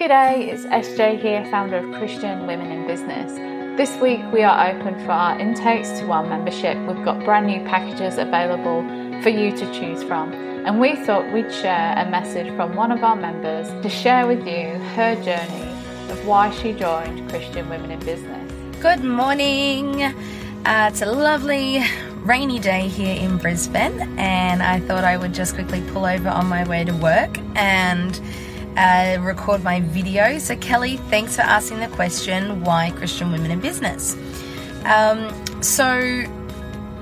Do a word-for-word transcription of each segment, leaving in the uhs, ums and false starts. G'day, it's S J here, founder of Christian Women in Business. This week we are open for our intakes to our membership. We've got brand new packages available for you to choose from, and we thought we'd share a message from one of our members to share with you her journey of why she joined Christian Women in Business. Good morning! Uh, it's a lovely rainy day here in Brisbane, and I thought I would just quickly pull over on my way to work and Uh, record my video. So Kelly, thanks for asking the question, why Christian Women in Business? Um, so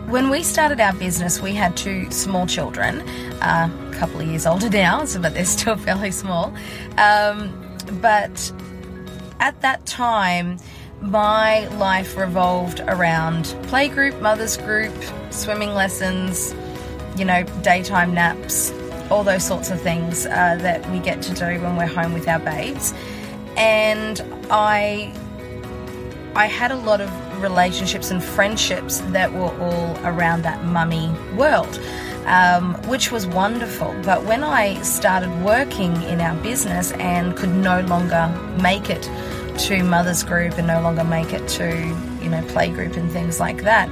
when we started our business, we had two small children, uh, a couple of years older now, so, but they're still fairly small. Um, but at that time, my life revolved around playgroup, mother's group, swimming lessons, you know, daytime naps, all those sorts of things uh, that we get to do when we're home with our babes. And I I had a lot of relationships and friendships that were all around that mummy world, um, which was wonderful. But when I started working in our business and could no longer make it to mother's group and no longer make it to, you know, playgroup and things like that,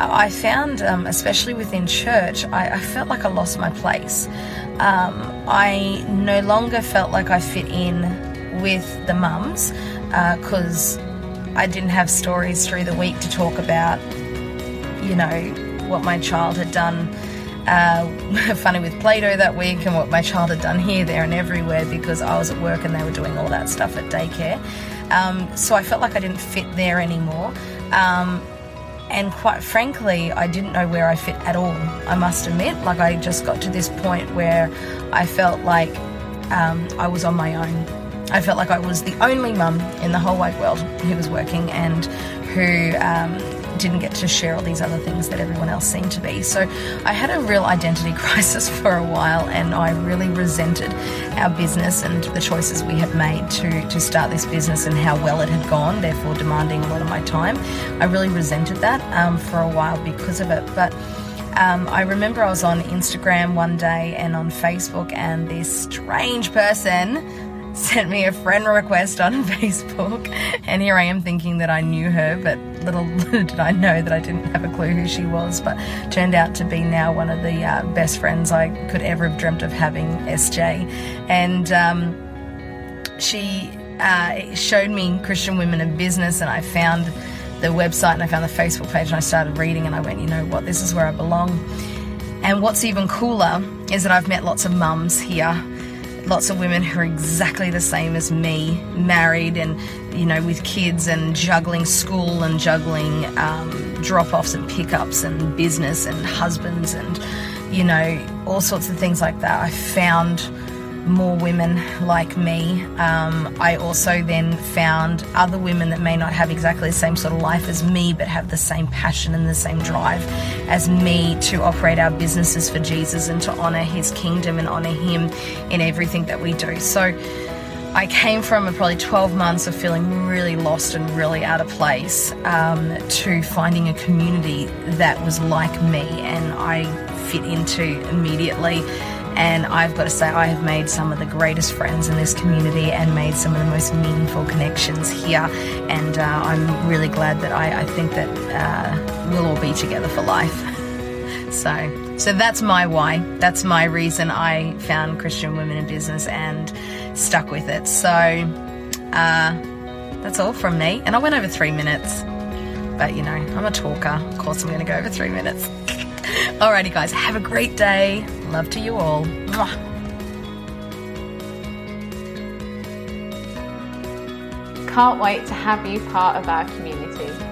I found, um, especially within church, I, I felt like I lost my place. Um, I no longer felt like I fit in with the mums because uh, I didn't have stories through the week to talk about, you know, what my child had done uh, funny with Play-Doh that week and what my child had done here, there and everywhere, because I was at work and they were doing all that stuff at daycare. Um, so I felt like I didn't fit there anymore. Um, And quite frankly, I didn't know where I fit at all, I must admit. Like, I just got to this point where I felt like um, I was on my own. I felt like I was the only mum in the whole wide world who was working and who um, didn't get to share all these other things that everyone else seemed to be. So I had a real identity crisis for a while, and I really resented our business and the choices we had made to, to start this business and how well it had gone, therefore demanding a lot of my time. I really resented that um, for a while because of it. But um, I remember I was on Instagram one day and on Facebook, and this strange person sent me a friend request on Facebook, and here I am thinking that I knew her, but little did I know that I didn't have a clue who she was, but turned out to be now one of the uh, best friends I could ever have dreamt of having, S J. And um, she uh, showed me Christian Women in Business, and I found the website and I found the Facebook page, and I started reading, and I went, you know what, this is where I belong. And what's even cooler is that I've met lots of mums here, lots of women who are exactly the same as me, married and, you know, with kids and juggling school and juggling um, drop-offs and pickups and business and husbands and, you know, all sorts of things like that. I found more women like me. Um, I also then found other women that may not have exactly the same sort of life as me, but have the same passion and the same drive as me to operate our businesses for Jesus and to honour his kingdom and honour him in everything that we do. So I came from probably twelve months of feeling really lost and really out of place um, to finding a community that was like me and I fit into immediately. And I've got to say, I have made some of the greatest friends in this community and made some of the most meaningful connections here. And uh, I'm really glad that I, I think that uh, we'll all be together for life. so, so that's my why. That's my reason I found Christian Women in Business and stuck with it. So uh, that's all from me. And I went over three minutes. But, you know, I'm a talker. Of course, I'm going to go over three minutes. Alrighty guys, have a great day. Love to you all. Mwah. Can't wait to have you part of our community.